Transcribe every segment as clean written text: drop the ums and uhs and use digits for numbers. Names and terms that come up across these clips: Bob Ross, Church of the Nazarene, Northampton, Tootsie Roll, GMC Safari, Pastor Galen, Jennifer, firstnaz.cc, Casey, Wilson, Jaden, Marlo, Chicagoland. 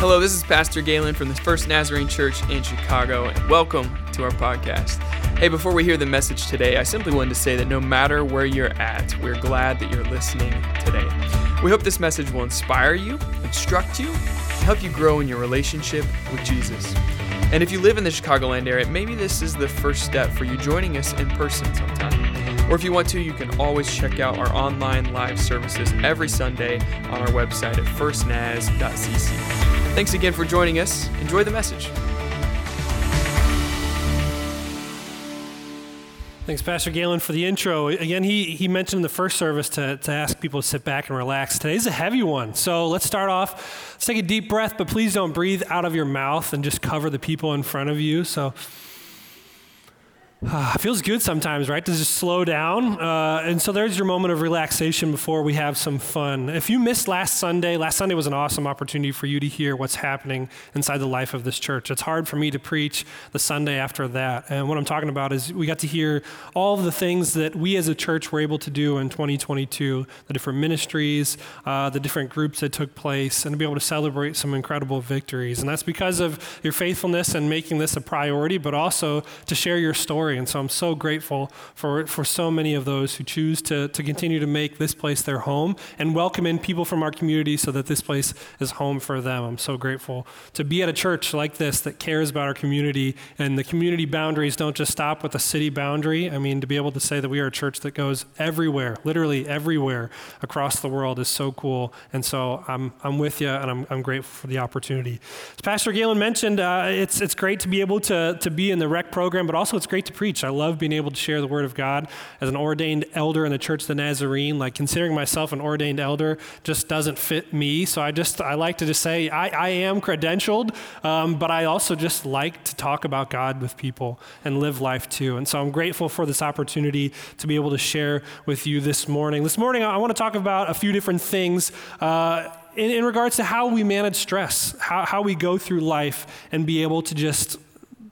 Hello, this is Pastor Galen from the First Nazarene Church in Chicago, and welcome to our podcast. Hey, before we hear the message today, I simply wanted to say that no matter where you're at, we're glad that you're listening today. We hope this message will inspire you, instruct you, and help you grow in your relationship with Jesus. And if you live in the Chicagoland area, maybe this is the first step for you joining us in person sometime. Or if you want to, you can always check out our online live services every Sunday on our website at firstnaz.cc. Thanks again for joining us. Enjoy the message. Thanks, Pastor Galen, for the intro. Again, he mentioned in the first service to ask people to sit back and relax. Today's a heavy one, so let's start off. Let's take a deep breath, but please don't breathe out of your mouth and just cover the people in front of you. So it feels good sometimes, right, to just slow down. And so there's your moment of relaxation before we have some fun. If you missed last Sunday was an awesome opportunity for you to hear what's happening inside the life of this church. It's hard for me to preach the Sunday after that. And what I'm talking about is we got to hear all of the things that we as a church were able to do in 2022, the different ministries, the different groups that took place, and to be able to celebrate some incredible victories. And that's because of your faithfulness and making this a priority, but also to share your story. And so I'm so grateful for so many of those who choose to continue to make this place their home and welcome in people from our community so that this place is home for them. I'm so grateful to be at a church like this that cares about our community, and the community boundaries don't just stop with the city boundary. I mean, to be able to say that we are a church that goes everywhere, literally everywhere across the world is so cool. And so I'm with you, and I'm grateful for the opportunity. As Pastor Galen mentioned, it's great to be able to be in the rec program, but also it's great to preach. I love being able to share the word of God as an ordained elder in the Church of the Nazarene. Like, considering myself an ordained elder just doesn't fit me. So I like to just say I am credentialed, but I also just like to talk about God with people and live life too. And so I'm grateful for this opportunity to be able to share with you this morning. This morning, I want to talk about a few different things in regards to how we manage stress, how we go through life and be able to just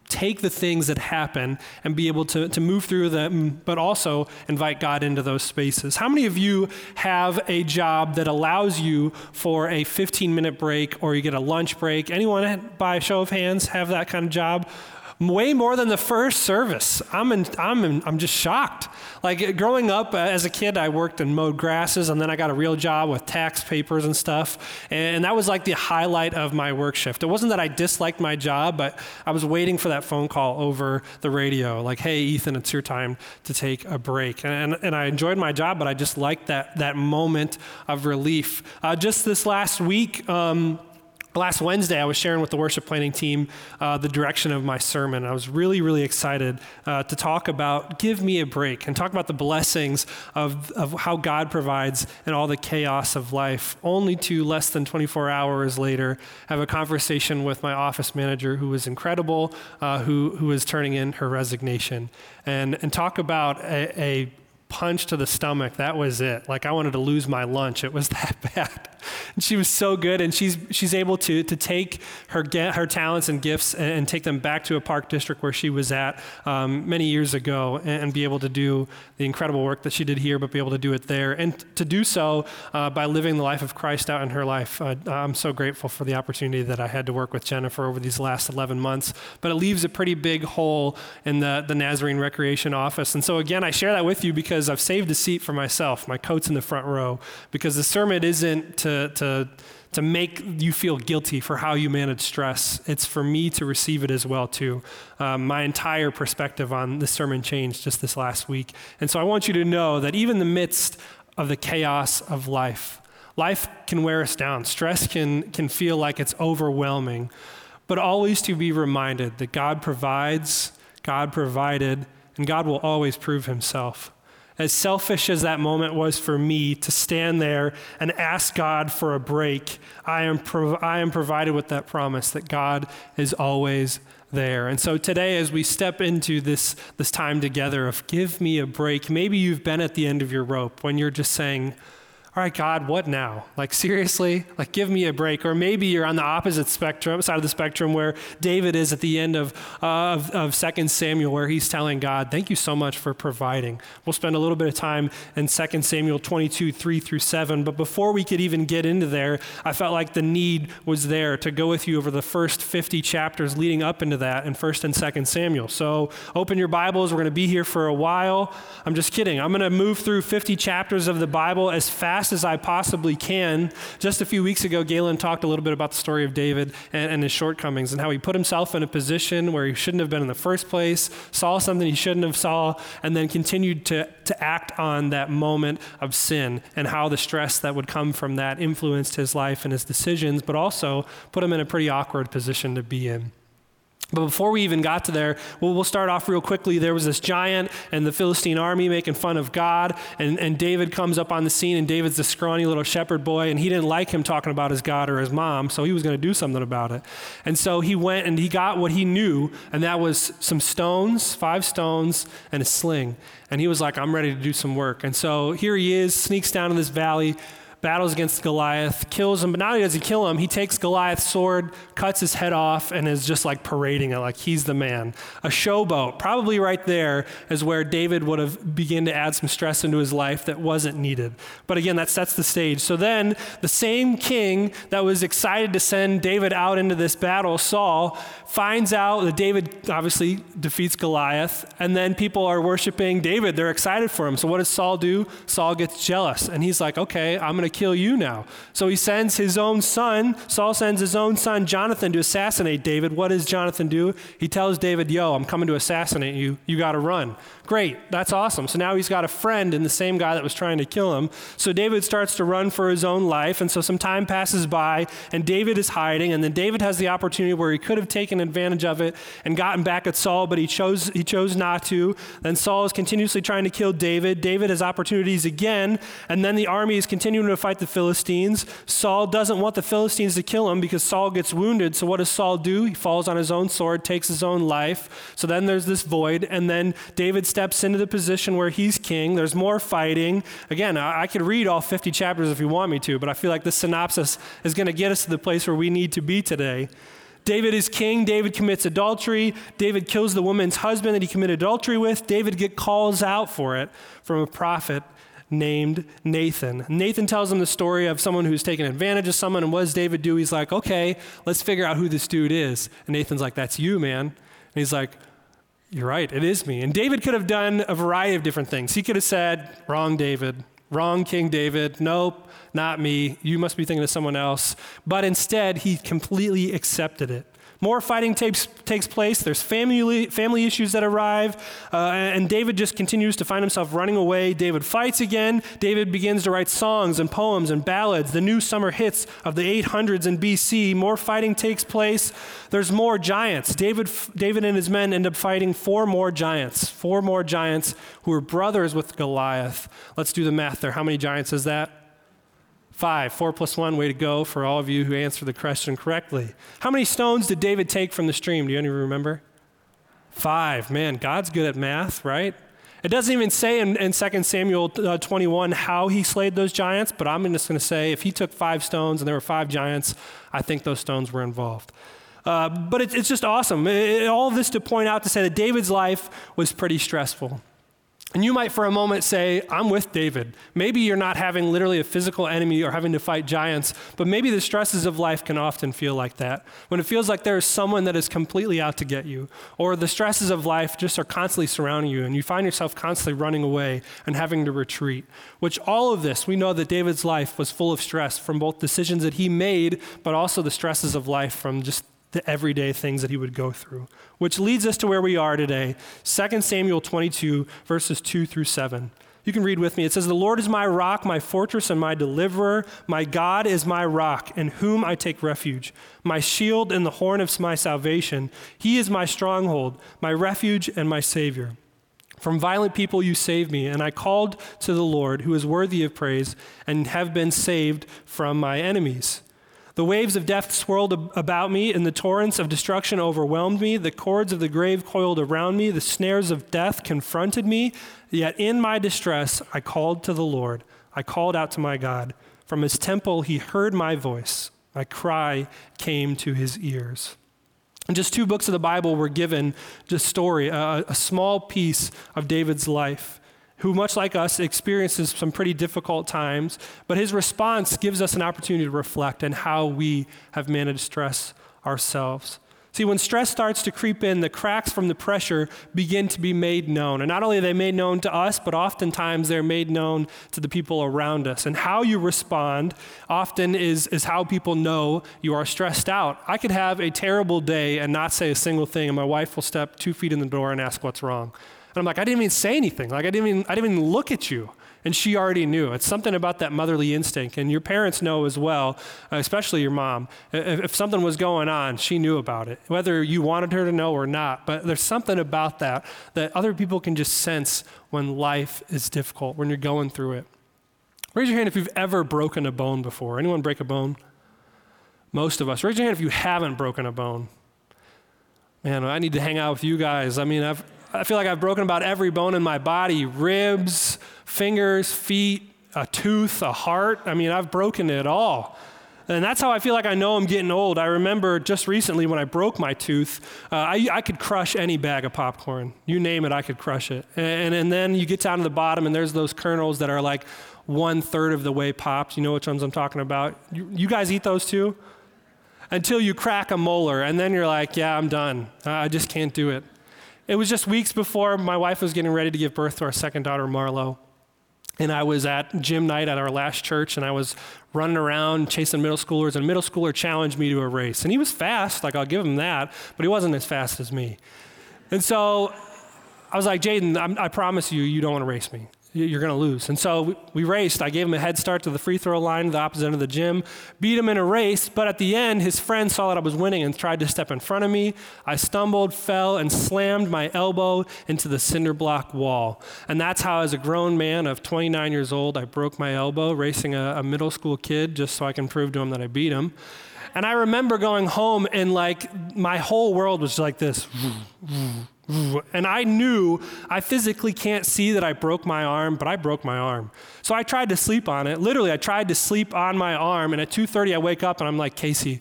take the things that happen and be able to move through them, but also invite God into those spaces. How many of you have a job that allows you for a 15-minute break, or you get a lunch break? Anyone, by a show of hands, have that kind of job? Way more than the first service. I'm just shocked. Like, growing up as a kid, I worked and mowed grasses, and then I got a real job with tax papers and stuff. And that was like the highlight of my work shift. It wasn't that I disliked my job, but I was waiting for that phone call over the radio. Like, hey, Ethan, it's your time to take a break. And I enjoyed my job, but I just liked that moment of relief. Just this last week, last Wednesday, I was sharing with the worship planning team the direction of my sermon. I was really, really excited to talk about give me a break and talk about the blessings of how God provides in all the chaos of life, only to less than 24 hours later have a conversation with my office manager, who was incredible, who is turning in her resignation, and talk about a punch to the stomach. That was it. Like, I wanted to lose my lunch. It was that bad. And she was so good, and she's able to take her talents and gifts and take them back to a park district where she was at many years ago, and be able to do the incredible work that she did here, but be able to do it there, and to do so by living the life of Christ out in her life. I'm so grateful for the opportunity that I had to work with Jennifer over these last 11 months, but it leaves a pretty big hole in the Nazarene Recreation office. And so again, I share that with you because I've saved a seat for myself. My coat's in the front row, because the sermon isn't to make you feel guilty for how you manage stress. It's for me to receive it as well too. My entire perspective on the sermon changed just this last week. And so I want you to know that even in the midst of the chaos of life can wear us down. Stress can feel like it's overwhelming, but always to be reminded that God provides, God provided, and God will always prove himself. As selfish as that moment was for me to stand there and ask God for a break, I am provided with that promise that God is always there. And so today, as we step into this time together of give me a break, maybe you've been at the end of your rope when you're just saying, all right, God, what now? Like, seriously? Like, give me a break. Or maybe you're on the opposite spectrum, side of the spectrum, where David is at the end of 2 Samuel, where he's telling God, thank you so much for providing. We'll spend a little bit of time in 2 Samuel 22, 3 through 7. But before we could even get into there, I felt like the need was there to go with you over the first 50 chapters leading up into that in 1 and 2 Samuel. So open your Bibles. We're going to be here for a while. I'm just kidding. I'm going to move through 50 chapters of the Bible as fast as I possibly can. Just a few weeks ago, Galen talked a little bit about the story of David and his shortcomings and how he put himself in a position where he shouldn't have been in the first place, saw something he shouldn't have saw, and then continued to act on that moment of sin and how the stress that would come from that influenced his life and his decisions, but also put him in a pretty awkward position to be in. But before we even got to there, we'll start off real quickly. There was this giant and the Philistine army making fun of God, and David comes up on the scene, and David's the scrawny little shepherd boy, and he didn't like him talking about his God or his mom, so he was going to do something about it. And so he went and he got what he knew, and that was some stones, 5 stones, and a sling. And he was like, I'm ready to do some work. And so here he is, sneaks down in this valley, battles against Goliath, kills him, but not only does he kill him, he takes Goliath's sword, cuts his head off, and is just like parading it like he's the man. A showboat, probably right there is where David would have begun to add some stress into his life that wasn't needed. But again, that sets the stage. So then the same king that was excited to send David out into this battle, Saul, finds out that David obviously defeats Goliath, and then people are worshiping David. They're excited for him. So what does Saul do? Saul gets jealous, and he's like, okay, I'm going to kill you now. So he sends his own son, Saul sends his own son, Jonathan, to assassinate David. What does Jonathan do? He tells David, yo, I'm coming to assassinate you. You got to run. Great. That's awesome. So now he's got a friend in the same guy that was trying to kill him. So David starts to run for his own life. And so some time passes by and David is hiding. And then David has the opportunity where he could have taken advantage of it and gotten back at Saul, but he chose not to. Then Saul is continuously trying to kill David. David has opportunities again. And then the army is continuing to fight the Philistines. Saul doesn't want the Philistines to kill him because Saul gets wounded. So what does Saul do? He falls on his own sword, takes his own life. So then there's this void. And then David steps into the position where he's king. There's more fighting. Again, I could read all 50 chapters if you want me to, but I feel like this synopsis is going to get us to the place where we need to be today. David is king. David commits adultery. David kills the woman's husband that he committed adultery with. David calls out for it from a prophet named Nathan. Nathan tells him the story of someone who's taken advantage of someone, and what does David do? He's like, okay, let's figure out who this dude is. And Nathan's like, that's you, man. And he's like, you're right, it is me. And David could have done a variety of different things. He could have said, wrong David, wrong King David, nope, not me, you must be thinking of someone else. But instead, he completely accepted it. More fighting takes place. There's family issues that arrive, and David just continues to find himself running away. David fights again. David begins to write songs and poems and ballads, the new summer hits of the 800s in BC. More fighting takes place. There's more giants. David and his men end up fighting 4 more giants who are brothers with Goliath. Let's do the math there. How many giants is that? 5, 4 plus 1, way to go for all of you who answered the question correctly. How many stones did David take from the stream? Do you remember? 5, man, God's good at math, right? It doesn't even say in 2 Samuel 21 how he slayed those giants, but I'm just going to say if he took 5 stones and there were 5 giants, I think those stones were involved. But it's just awesome. All this to point out to say that David's life was pretty stressful. And you might for a moment say, I'm with David. Maybe you're not having literally a physical enemy or having to fight giants, but maybe the stresses of life can often feel like that. When it feels like there is someone that is completely out to get you, or the stresses of life just are constantly surrounding you and you find yourself constantly running away and having to retreat, which all of this, we know that David's life was full of stress from both decisions that he made, but also the stresses of life from just the everyday things that he would go through, which leads us to where we are today, 2 Samuel 22, verses 2 through 7. You can read with me. It says, "The Lord is my rock, my fortress, and my deliverer. My God is my rock, in whom I take refuge, my shield and the horn of my salvation. He is my stronghold, my refuge, and my Savior. From violent people you save me, and I called to the Lord, who is worthy of praise, and have been saved from my enemies. The waves of death swirled about me, and the torrents of destruction overwhelmed me. The cords of the grave coiled around me. The snares of death confronted me. Yet in my distress, I called to the Lord. I called out to my God. From his temple, he heard my voice. My cry came to his ears." And just two books of the Bible were given just story, a small piece of David's life, who, much like us, experiences some pretty difficult times, but his response gives us an opportunity to reflect on how we have managed stress ourselves. See, when stress starts to creep in, the cracks from the pressure begin to be made known. And not only are they made known to us, but oftentimes they're made known to the people around us. And how you respond often is how people know you are stressed out. I could have a terrible day and not say a single thing, and my wife will step 2 feet in the door and ask what's wrong. And I'm like, I didn't even say anything. Like, I didn't even look at you. And she already knew. It's something about that motherly instinct. And your parents know as well, especially your mom. If something was going on, she knew about it, whether you wanted her to know or not. But there's something about that other people can just sense when life is difficult, when you're going through it. Raise your hand if you've ever broken a bone before. Anyone break a bone? Most of us. Raise your hand if you haven't broken a bone. Man, I need to hang out with you guys. I mean, I feel like I've broken about every bone in my body, ribs, fingers, feet, a tooth, a heart. I mean, I've broken it all. And that's how I feel like I know I'm getting old. I remember just recently when I broke my tooth, I could crush any bag of popcorn. You name it, I could crush it. And then you get down to the bottom and there's those kernels that are like 1/3 of the way popped. You know which ones I'm talking about. You guys eat those too? Until you crack a molar and then you're like, yeah, I'm done. I just can't do it. It was just weeks before my wife was getting ready to give birth to our second daughter, Marlo. And I was at gym night at our last church, and I was running around chasing middle schoolers, and a middle schooler challenged me to a race. And he was fast, like I'll give him that, but he wasn't as fast as me. And so I was like, Jaden, I promise you, you don't want to race me. You're going to lose. And so we raced. I gave him a head start to the free throw line, the opposite end of the gym, beat him in a race. But at the end, his friend saw that I was winning and tried to step in front of me. I stumbled, fell, and slammed my elbow into the cinder block wall. And that's how, as a grown man of 29 years old, I broke my elbow racing a middle school kid just so I can prove to him that I beat him. And I remember going home and like my whole world was like this. And I knew I physically can't see that I broke my arm, but I broke my arm. So I tried to sleep on it. Literally, I tried to sleep on my arm. And at 2:30, I wake up and I'm like, Casey,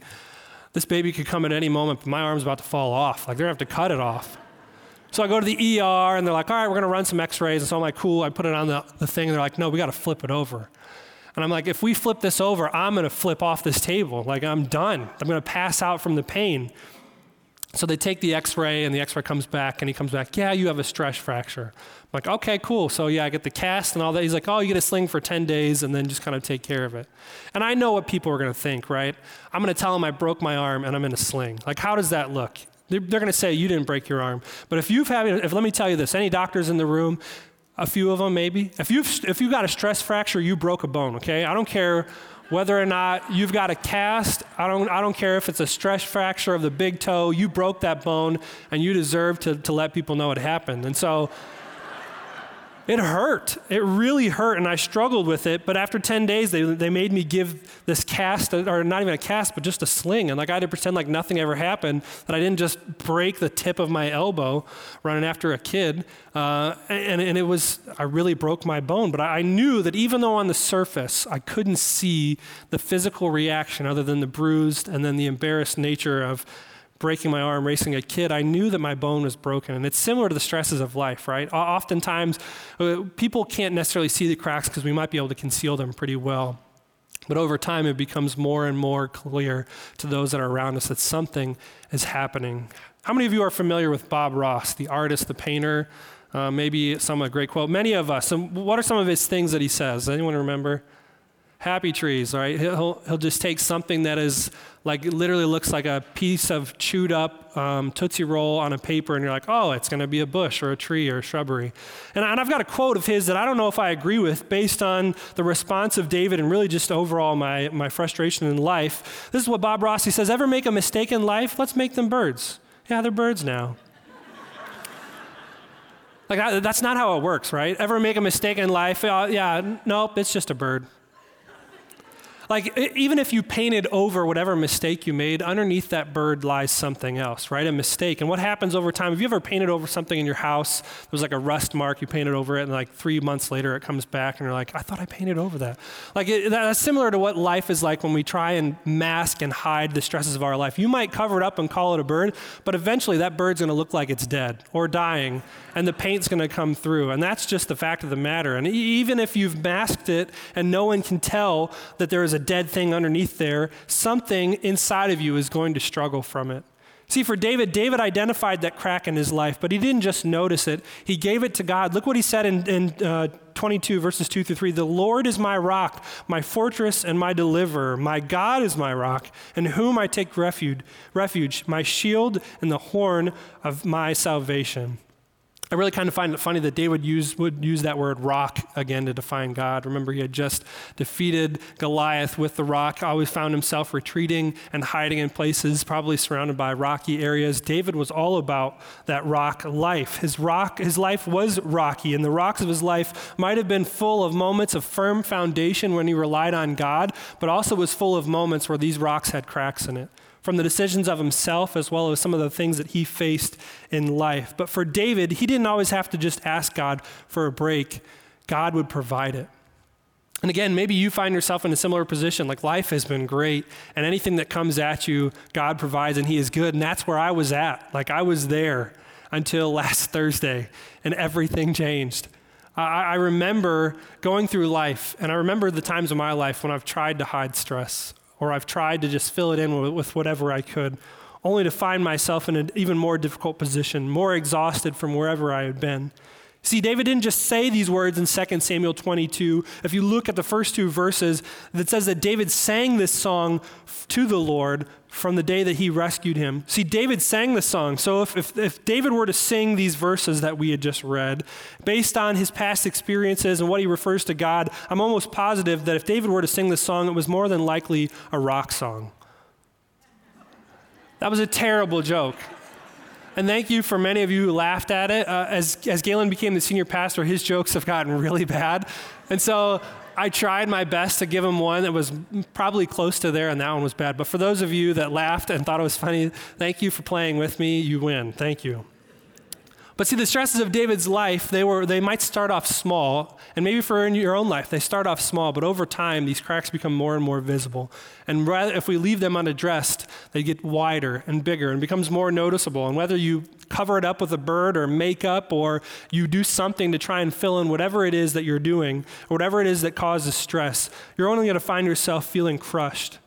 this baby could come at any moment, but my arm's about to fall off. Like, they're going to have to cut it off. So I go to the ER and they're like, all right, we're going to run some x-rays. And so I'm like, cool. I put it on the thing. And they're like, no, we got to flip it over. And I'm like, if we flip this over, I'm going to flip off this table. Like, I'm done. I'm going to pass out from the pain. So they take the x-ray and the x-ray comes back and he comes back, yeah, you have a stress fracture. I'm like, okay, cool. So yeah, I get the cast and all that. He's like, oh, you get a sling for 10 days and then just kind of take care of it. And I know what people are going to think, right? I'm going to tell them I broke my arm and I'm in a sling. Like, how does that look? They're going to say you didn't break your arm. But if let me tell you this, any doctors in the room, a few of them maybe, if you've got a stress fracture, you broke a bone, okay? I don't care whether or not you've got a cast, I don't care if it's a stress fracture of the big toe, you broke that bone and you deserve to let people know it happened. And so it hurt. It really hurt and I struggled with it. But after 10 days, they made me give this cast, or not even a cast, but just a sling. And like I had to pretend like nothing ever happened, that I didn't just break the tip of my elbow running after a kid. And it was, I really broke my bone. But I knew that even though on the surface, I couldn't see the physical reaction other than the bruised and then the embarrassed nature of breaking my arm, racing a kid, I knew that my bone was broken. And it's similar to the stresses of life, right? Oftentimes, people can't necessarily see the cracks because we might be able to conceal them pretty well. But over time, it becomes more and more clear to those that are around us that something is happening. How many of you are familiar with Bob Ross, the artist, the painter? Maybe some a great quote. Many of us. What are some of his things that he says? Anyone remember? Happy trees, right? He'll just take something that is like, it literally looks like a piece of chewed up Tootsie Roll on a paper and you're like, oh, it's gonna be a bush or a tree or a shrubbery. And I've got a quote of his that I don't know if I agree with based on the response of David and really just overall my frustration in life. This is what Bob Ross, he says, ever make a mistake in life? Let's make them birds. Yeah, they're birds now. Like that's not how it works, right? Ever make a mistake in life? Nope, it's just a bird. Like, even if you painted over whatever mistake you made, underneath that bird lies something else, right? A mistake. And what happens over time, have you ever painted over something in your house? There was like a rust mark, you painted over it, and like 3 months later it comes back, and you're like, I thought I painted over that. Like, that's similar to what life is like when we try and mask and hide the stresses of our life. You might cover it up and call it a bird, but eventually that bird's going to look like it's dead or dying, and the paint's going to come through. And that's just the fact of the matter. And even if you've masked it and no one can tell that there is a dead thing underneath there, something inside of you is going to struggle from it. See, for David identified that crack in his life, but he didn't just notice it. He gave it to God. Look what he said in 22 verses 2 through 3. The Lord is my rock, my fortress, and my deliverer. My God is my rock, in whom I take refuge, my shield and the horn of my salvation. I really kind of find it funny that David would use that word rock again to define God. Remember, he had just defeated Goliath with the rock, always found himself retreating and hiding in places, probably surrounded by rocky areas. David was all about that rock life. His life was rocky, and the rocks of his life might have been full of moments of firm foundation when he relied on God, but also was full of moments where these rocks had cracks in it, from the decisions of himself as well as some of the things that he faced in life. But for David, he didn't always have to just ask God for a break. God would provide it. And again, maybe you find yourself in a similar position, like life has been great, and anything that comes at you, God provides, and he is good. And that's where I was at. Like, I was there until last Thursday, and everything changed. I remember going through life, and I remember the times of my life when I've tried to hide stress, or I've tried to just fill it in with whatever I could, only to find myself in an even more difficult position, more exhausted from wherever I had been. See, David didn't just say these words in 2 Samuel 22. If you look at the first two verses, it says that David sang this song to the Lord from the day that he rescued him. See, David sang the song. So if David were to sing these verses that we had just read, based on his past experiences and what he refers to God, I'm almost positive that if David were to sing this song, it was more than likely a rock song. That was a terrible joke. And thank you for many of you who laughed at it. As Galen became the senior pastor, his jokes have gotten really bad. And so I tried my best to give him one that was probably close to there, and that one was bad. But for those of you that laughed and thought it was funny, thank you for playing with me. You win. Thank you. But see, the stresses of David's life, they might start off small, and maybe for in your own life, they start off small, but over time, these cracks become more and more visible. And rather, if we leave them unaddressed, they get wider and bigger and becomes more noticeable. And whether you cover it up with a bird or makeup, or you do something to try and fill in whatever it is that you're doing, or whatever it is that causes stress, you're only gonna find yourself feeling crushed.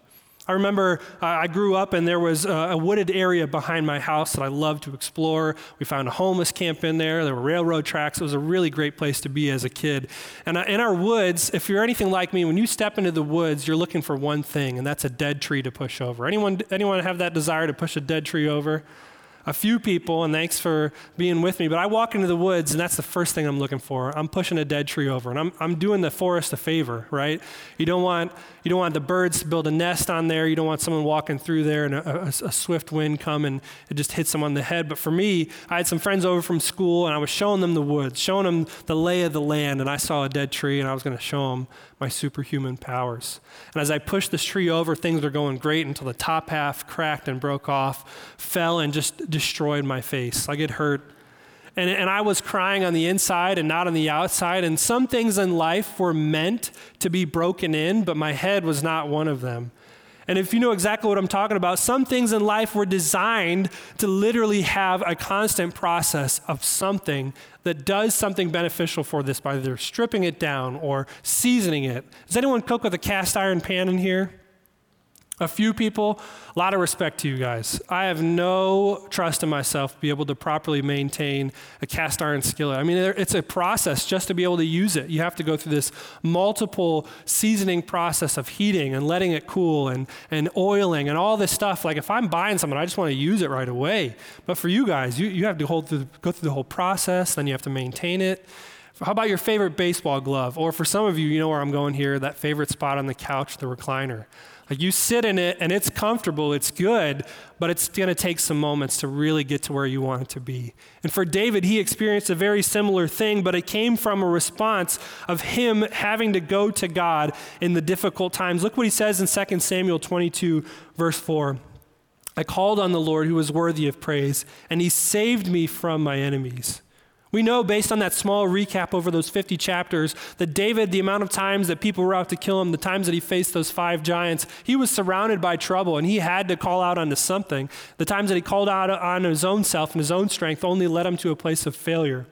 I remember I grew up and there was a wooded area behind my house that I loved to explore. We found a homeless camp in there. There were railroad tracks. It was a really great place to be as a kid. And in our woods, if you're anything like me, when you step into the woods, you're looking for one thing, and that's a dead tree to push over. Anyone have that desire to push a dead tree over? A few people, and thanks for being with me, but I walk into the woods and that's the first thing I'm looking for. I'm pushing a dead tree over, and I'm doing the forest a favor, right? You don't want the birds to build a nest on there. You don't want someone walking through there and a swift wind come and it just hits them on the head. But for me, I had some friends over from school and I was showing them the woods, showing them the lay of the land, and I saw a dead tree and I was gonna show them my superhuman powers. And as I pushed this tree over, things were going great until the top half cracked and broke off, fell and just destroyed my face. Like, it hurt. And I was crying on the inside and not on the outside. And some things in life were meant to be broken in, but my head was not one of them. And if you know exactly what I'm talking about, some things in life were designed to literally have a constant process of something that does something beneficial for this by either stripping it down or seasoning it. Does anyone cook with a cast iron pan in here? A few people. A lot of respect to you guys. I have no trust in myself to be able to properly maintain a cast iron skillet. I mean, it's a process just to be able to use it. You have to go through this multiple seasoning process of heating and letting it cool and oiling and all this stuff. Like, if I'm buying something, I just want to use it right away. But for you guys, you have to go through the whole process, then you have to maintain it. How about your favorite baseball glove? Or for some of you, you know where I'm going here, that favorite spot on the couch, the recliner. Like you sit in it and it's comfortable, it's good, but it's gonna take some moments to really get to where you want it to be. And for David, he experienced a very similar thing, but it came from a response of him having to go to God in the difficult times. Look what he says in 2 Samuel 22, verse 4. I called on the Lord who was worthy of praise, and he saved me from my enemies. We know based on that small recap over those 50 chapters that David, the amount of times that people were out to kill him, the times that he faced those 5 giants, he was surrounded by trouble and he had to call out onto something. The times that he called out on his own self and his own strength only led him to a place of failure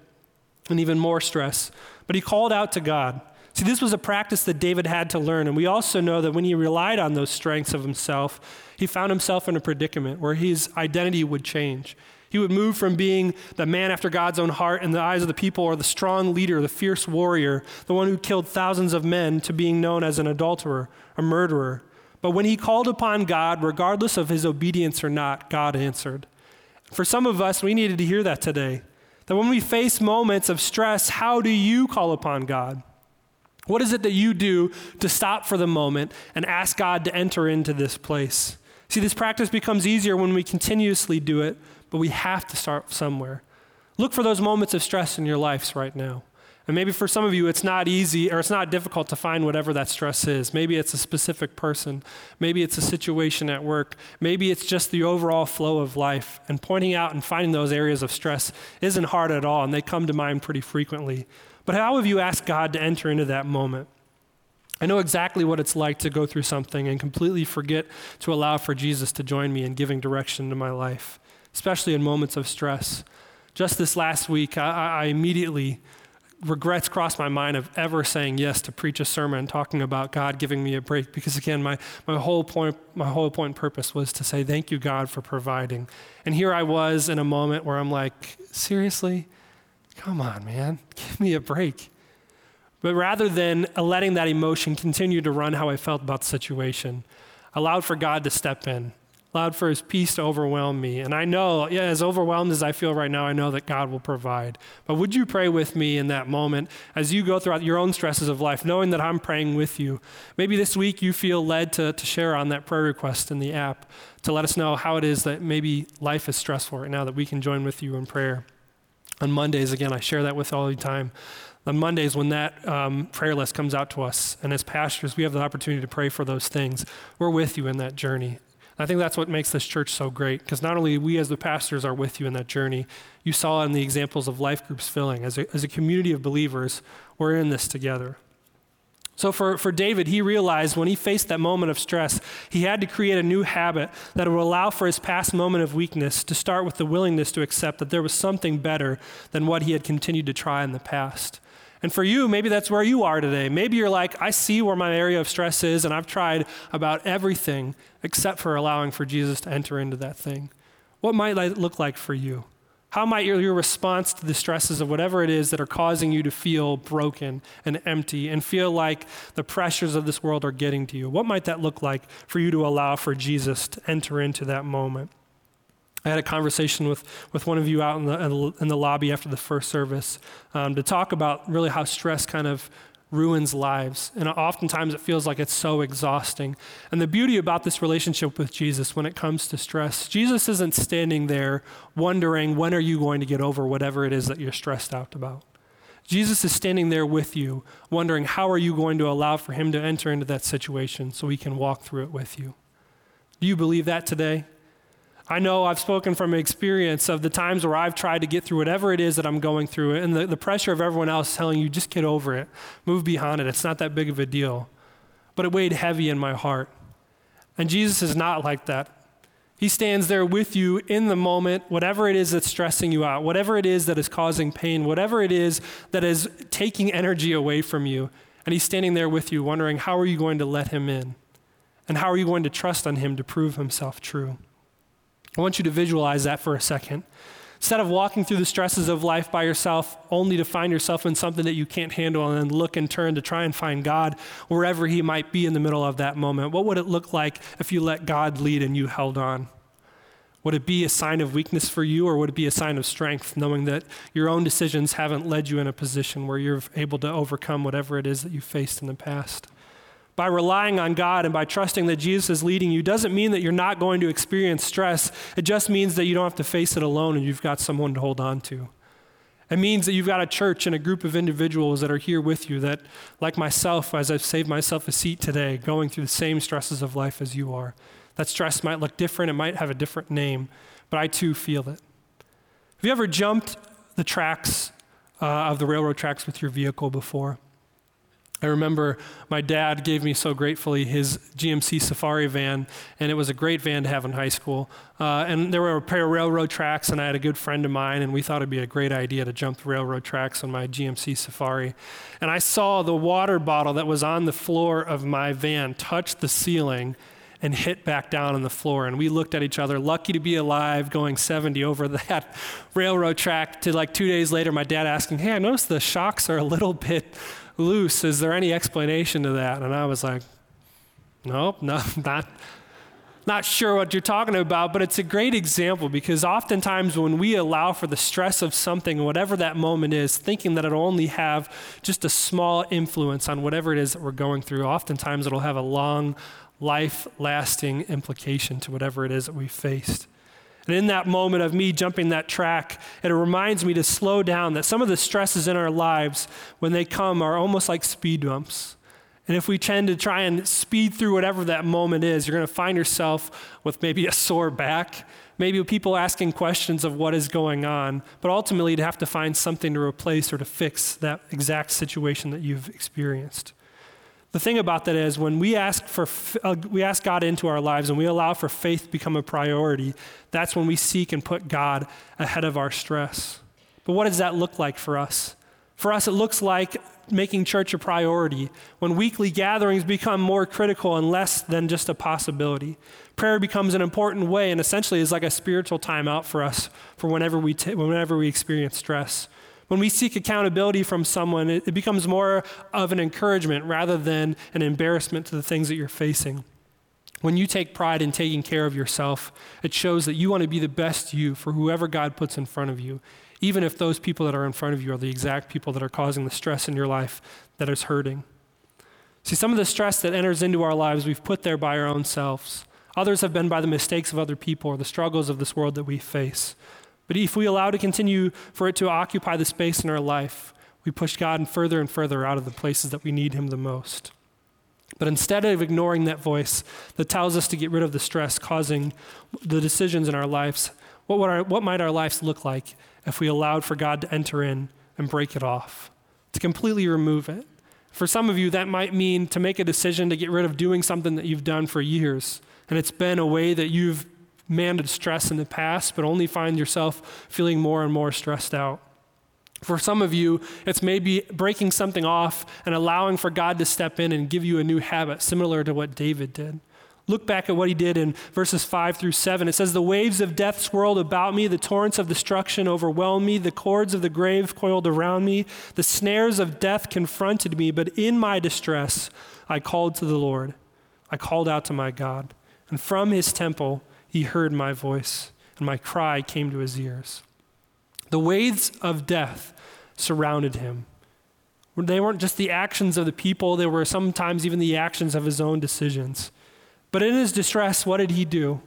and even more stress. But he called out to God. See, this was a practice that David had to learn, and we also know that when he relied on those strengths of himself, he found himself in a predicament where his identity would change. He would move from being the man after God's own heart in the eyes of the people, or the strong leader, the fierce warrior, the one who killed thousands of men, to being known as an adulterer, a murderer. But when he called upon God, regardless of his obedience or not, God answered. For some of us, we needed to hear that today, that when we face moments of stress, how do you call upon God? What is it that you do to stop for the moment and ask God to enter into this place? See, this practice becomes easier when we continuously do it, but we have to start somewhere. Look for those moments of stress in your lives right now. And maybe for some of you, it's not easy or it's not difficult to find whatever that stress is. Maybe it's a specific person. Maybe it's a situation at work. Maybe it's just the overall flow of life. And pointing out and finding those areas of stress isn't hard at all, and they come to mind pretty frequently. But how have you asked God to enter into that moment? I know exactly what it's like to go through something and completely forget to allow for Jesus to join me in giving direction to my life, especially in moments of stress. Just this last week, I immediately, regrets crossed my mind of ever saying yes to preach a sermon talking about God giving me a break, because again, my whole point purpose was to say, thank you, God, for providing. And here I was in a moment where I'm like, seriously? Come on, man, give me a break. But rather than letting that emotion continue to run how I felt about the situation, I allowed for God to step in, allowed for his peace to overwhelm me. And I know, yeah, as overwhelmed as I feel right now, I know that God will provide. But would you pray with me in that moment as you go throughout your own stresses of life, knowing that I'm praying with you? Maybe this week you feel led to share on that prayer request in the app to let us know how it is that maybe life is stressful right now, that we can join with you in prayer. On Mondays, again, I share that with all the time. On Mondays, when that prayer list comes out to us, and as pastors, we have the opportunity to pray for those things. We're with you in that journey. I think that's what makes this church so great, because not only we as the pastors are with you in that journey, you saw in the examples of life groups filling. As a community of believers, we're in this together. So for David, he realized when he faced that moment of stress, he had to create a new habit that would allow for his past moment of weakness to start with the willingness to accept that there was something better than what he had continued to try in the past. And for you, maybe that's where you are today. Maybe you're like, I see where my area of stress is, and I've tried about everything except for allowing for Jesus to enter into that thing. What might that look like for you? How might your response to the stresses of whatever it is that are causing you to feel broken and empty and feel like the pressures of this world are getting to you? What might that look like for you to allow for Jesus to enter into that moment? I had a conversation with one of you out in the lobby after the first service to talk about really how stress kind of ruins lives. And oftentimes it feels like it's so exhausting. And the beauty about this relationship with Jesus when it comes to stress, Jesus isn't standing there wondering, when are you going to get over whatever it is that you're stressed out about? Jesus is standing there with you, wondering, how are you going to allow for him to enter into that situation so he can walk through it with you? Do you believe that today? I know I've spoken from experience of the times where I've tried to get through whatever it is that I'm going through, and the pressure of everyone else telling you, just get over it, move beyond it, it's not that big of a deal. But it weighed heavy in my heart. And Jesus is not like that. He stands there with you in the moment, whatever it is that's stressing you out, whatever it is that is causing pain, whatever it is that is taking energy away from you. And he's standing there with you, wondering, how are you going to let him in? And how are you going to trust on him to prove himself true? I want you to visualize that for a second. Instead of walking through the stresses of life by yourself, only to find yourself in something that you can't handle and then look and turn to try and find God wherever he might be in the middle of that moment, what would it look like if you let God lead and you held on? Would it be a sign of weakness for you, or would it be a sign of strength, knowing that your own decisions haven't led you in a position where you're able to overcome whatever it is that you faced in the past? by relying on God and by trusting that Jesus is leading you doesn't mean that you're not going to experience stress. It just means that you don't have to face it alone and you've got someone to hold on to. It means that you've got a church and a group of individuals that are here with you that, like myself, as I've saved myself a seat today, going through the same stresses of life as you are. That stress might look different, it might have a different name, but I too feel it. Have you ever jumped the tracks of the railroad tracks with your vehicle before? I remember my dad gave me so gratefully his GMC Safari van, and it was a great van to have in high school. And there were a pair of railroad tracks, and I had a good friend of mine, and we thought it'd be a great idea to jump the railroad tracks on my GMC Safari. And I saw the water bottle that was on the floor of my van touch the ceiling and hit back down on the floor. And we looked at each other, lucky to be alive, going 70 over that railroad track, to like 2 days later, my dad asking, hey, I noticed the shocks are a little bit loose. Is there any explanation to that? And I was like, nope, not sure what you're talking about, but it's a great example because oftentimes when we allow for the stress of something, whatever that moment is, thinking that it'll only have just a small influence on whatever it is that we're going through, oftentimes it'll have a long, life-lasting implication to whatever it is that we faced. And in that moment of me jumping that track, it reminds me to slow down, that some of the stresses in our lives, when they come, are almost like speed bumps. And if we tend to try and speed through whatever that moment is, you're going to find yourself with maybe a sore back, maybe people asking questions of what is going on, but ultimately to have to find something to replace or to fix that exact situation that you've experienced. The thing about that is when we ask God into our lives and we allow for faith to become a priority, that's when we seek and put God ahead of our stress. But what does that look like for us? For us, it looks like making church a priority when weekly gatherings become more critical and less than just a possibility. Prayer becomes an important way and essentially is like a spiritual timeout for us for whenever we experience stress. When we seek accountability from someone, it becomes more of an encouragement rather than an embarrassment to the things that you're facing. When you take pride in taking care of yourself, it shows that you want to be the best you for whoever God puts in front of you, even if those people that are in front of you are the exact people that are causing the stress in your life that is hurting. See, some of the stress that enters into our lives, we've put there by our own selves. Others have been by the mistakes of other people or the struggles of this world that we face. But if we allow to continue for it to occupy the space in our life, we push God further and further out of the places that we need him the most. But instead of ignoring that voice that tells us to get rid of the stress causing the decisions in our lives, what might our lives look like if we allowed for God to enter in and break it off, to completely remove it? For some of you, that might mean to make a decision to get rid of doing something that you've done for years, and it's been a way that you've managed stress in the past, but only find yourself feeling more and more stressed out. For some of you, it's maybe breaking something off and allowing for God to step in and give you a new habit, similar to what David did. Look back at what he did in verses 5-7. It says, the waves of death swirled about me, the torrents of destruction overwhelmed me, the cords of the grave coiled around me, the snares of death confronted me, but in my distress, I called to the Lord. I called out to my God, and from his temple, he heard my voice, and my cry came to his ears. The waves of death surrounded him. They weren't just the actions of the people, they were sometimes even the actions of his own decisions. But in his distress, what did he do?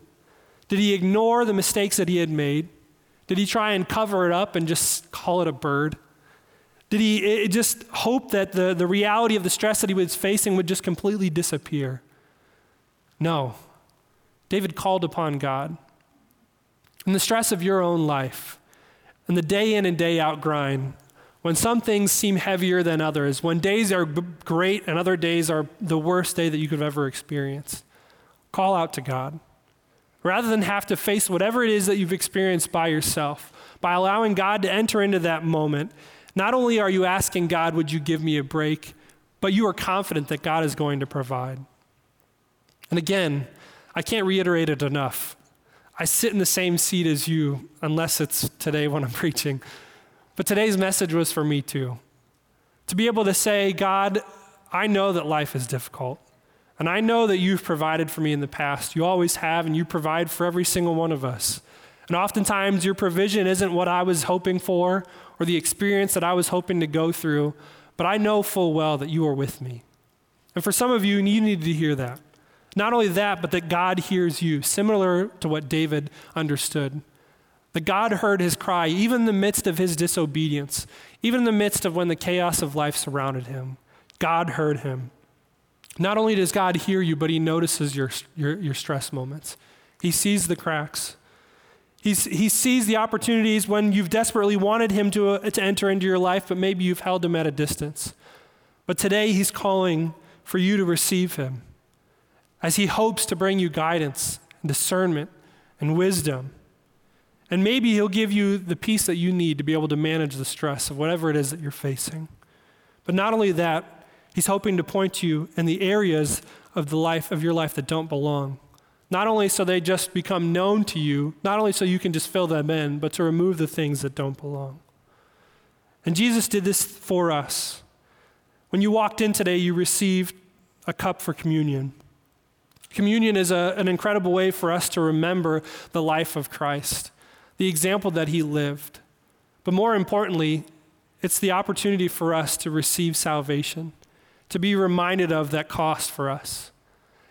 Did he ignore the mistakes that he had made? Did he try and cover it up and just call it a bird? Did he just hope that the reality of the stress that he was facing would just completely disappear? No. David called upon God. In the stress of your own life, in the day in and day out grind, when some things seem heavier than others, when days are great and other days are the worst day that you could ever experience, call out to God. Rather than have to face whatever it is that you've experienced by yourself, by allowing God to enter into that moment, not only are you asking God, would you give me a break, but you are confident that God is going to provide. And again, I can't reiterate it enough. I sit in the same seat as you, unless it's today when I'm preaching. But today's message was for me too. To be able to say, God, I know that life is difficult. And I know that you've provided for me in the past. You always have, and you provide for every single one of us. And oftentimes your provision isn't what I was hoping for or the experience that I was hoping to go through, but I know full well that you are with me. And for some of you, you need to hear that. Not only that, but that God hears you, similar to what David understood. That God heard his cry, even in the midst of his disobedience, even in the midst of when the chaos of life surrounded him. God heard him. Not only does God hear you, but he notices your stress moments. He sees the cracks. He sees the opportunities when you've desperately wanted him to enter into your life, but maybe you've held him at a distance. But today he's calling for you to receive him as he hopes to bring you guidance, and discernment, and wisdom. And maybe he'll give you the peace that you need to be able to manage the stress of whatever it is that you're facing. But not only that, he's hoping to point you in the areas of the life of your life that don't belong. Not only so they just become known to you, not only so you can just fill them in, but to remove the things that don't belong. And Jesus did this for us. When you walked in today, you received a cup for communion. Communion is an incredible way for us to remember the life of Christ, the example that he lived. But more importantly, it's the opportunity for us to receive salvation, to be reminded of that cost for us.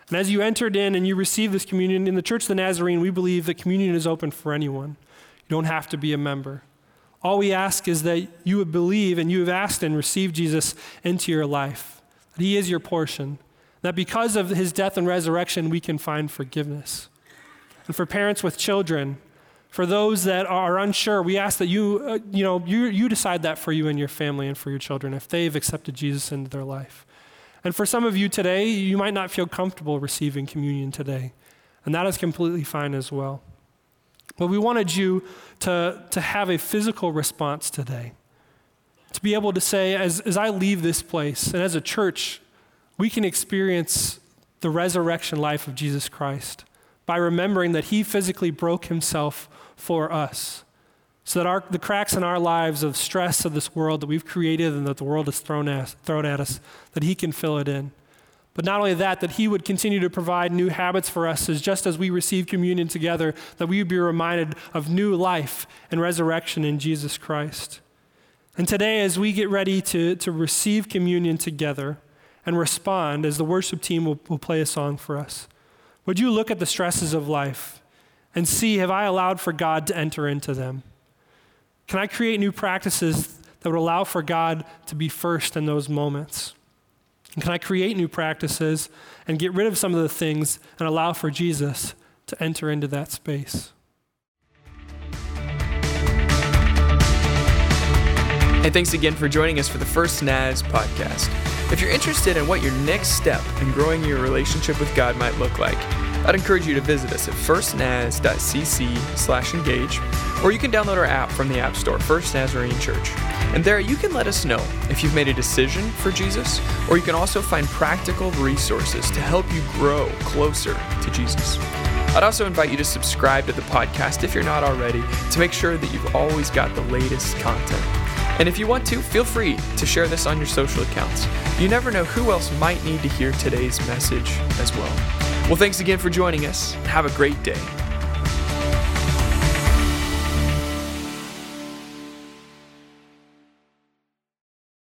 And as you entered in and you received this communion, in the Church of the Nazarene, we believe that communion is open for anyone. You don't have to be a member. All we ask is that you would believe and you have asked and received Jesus into your life, that he is your portion, that because of his death and resurrection, we can find forgiveness. And for parents with children, for those that are unsure, we ask that you decide that for you and your family and for your children, if they've accepted Jesus into their life. And for some of you today, you might not feel comfortable receiving communion today, and that is completely fine as well. But we wanted you to have a physical response today, to be able to say, as I leave this place, and as a church, we can experience the resurrection life of Jesus Christ by remembering that he physically broke himself for us, so that the cracks in our lives of stress of this world that we've created and that the world has thrown at us, that he can fill it in. But not only that he would continue to provide new habits for us, is just as we receive communion together, that we would be reminded of new life and resurrection in Jesus Christ. And today, as we get ready to receive communion together and respond, as the worship team will play a song for us, would you look at the stresses of life and see, have I allowed for God to enter into them? Can I create new practices that would allow for God to be first in those moments? And can I create new practices and get rid of some of the things and allow for Jesus to enter into that space? Hey, thanks again for joining us for the First NAS podcast. If you're interested in what your next step in growing your relationship with God might look like, I'd encourage you to visit us at firstnaz.cc/engage, or you can download our app from the App Store, First Nazarene Church. And there you can let us know if you've made a decision for Jesus, or you can also find practical resources to help you grow closer to Jesus. I'd also invite you to subscribe to the podcast if you're not already, to make sure that you've always got the latest content. And if you want to, feel free to share this on your social accounts. You never know who else might need to hear today's message as well. Well, thanks again for joining us. Have a great day.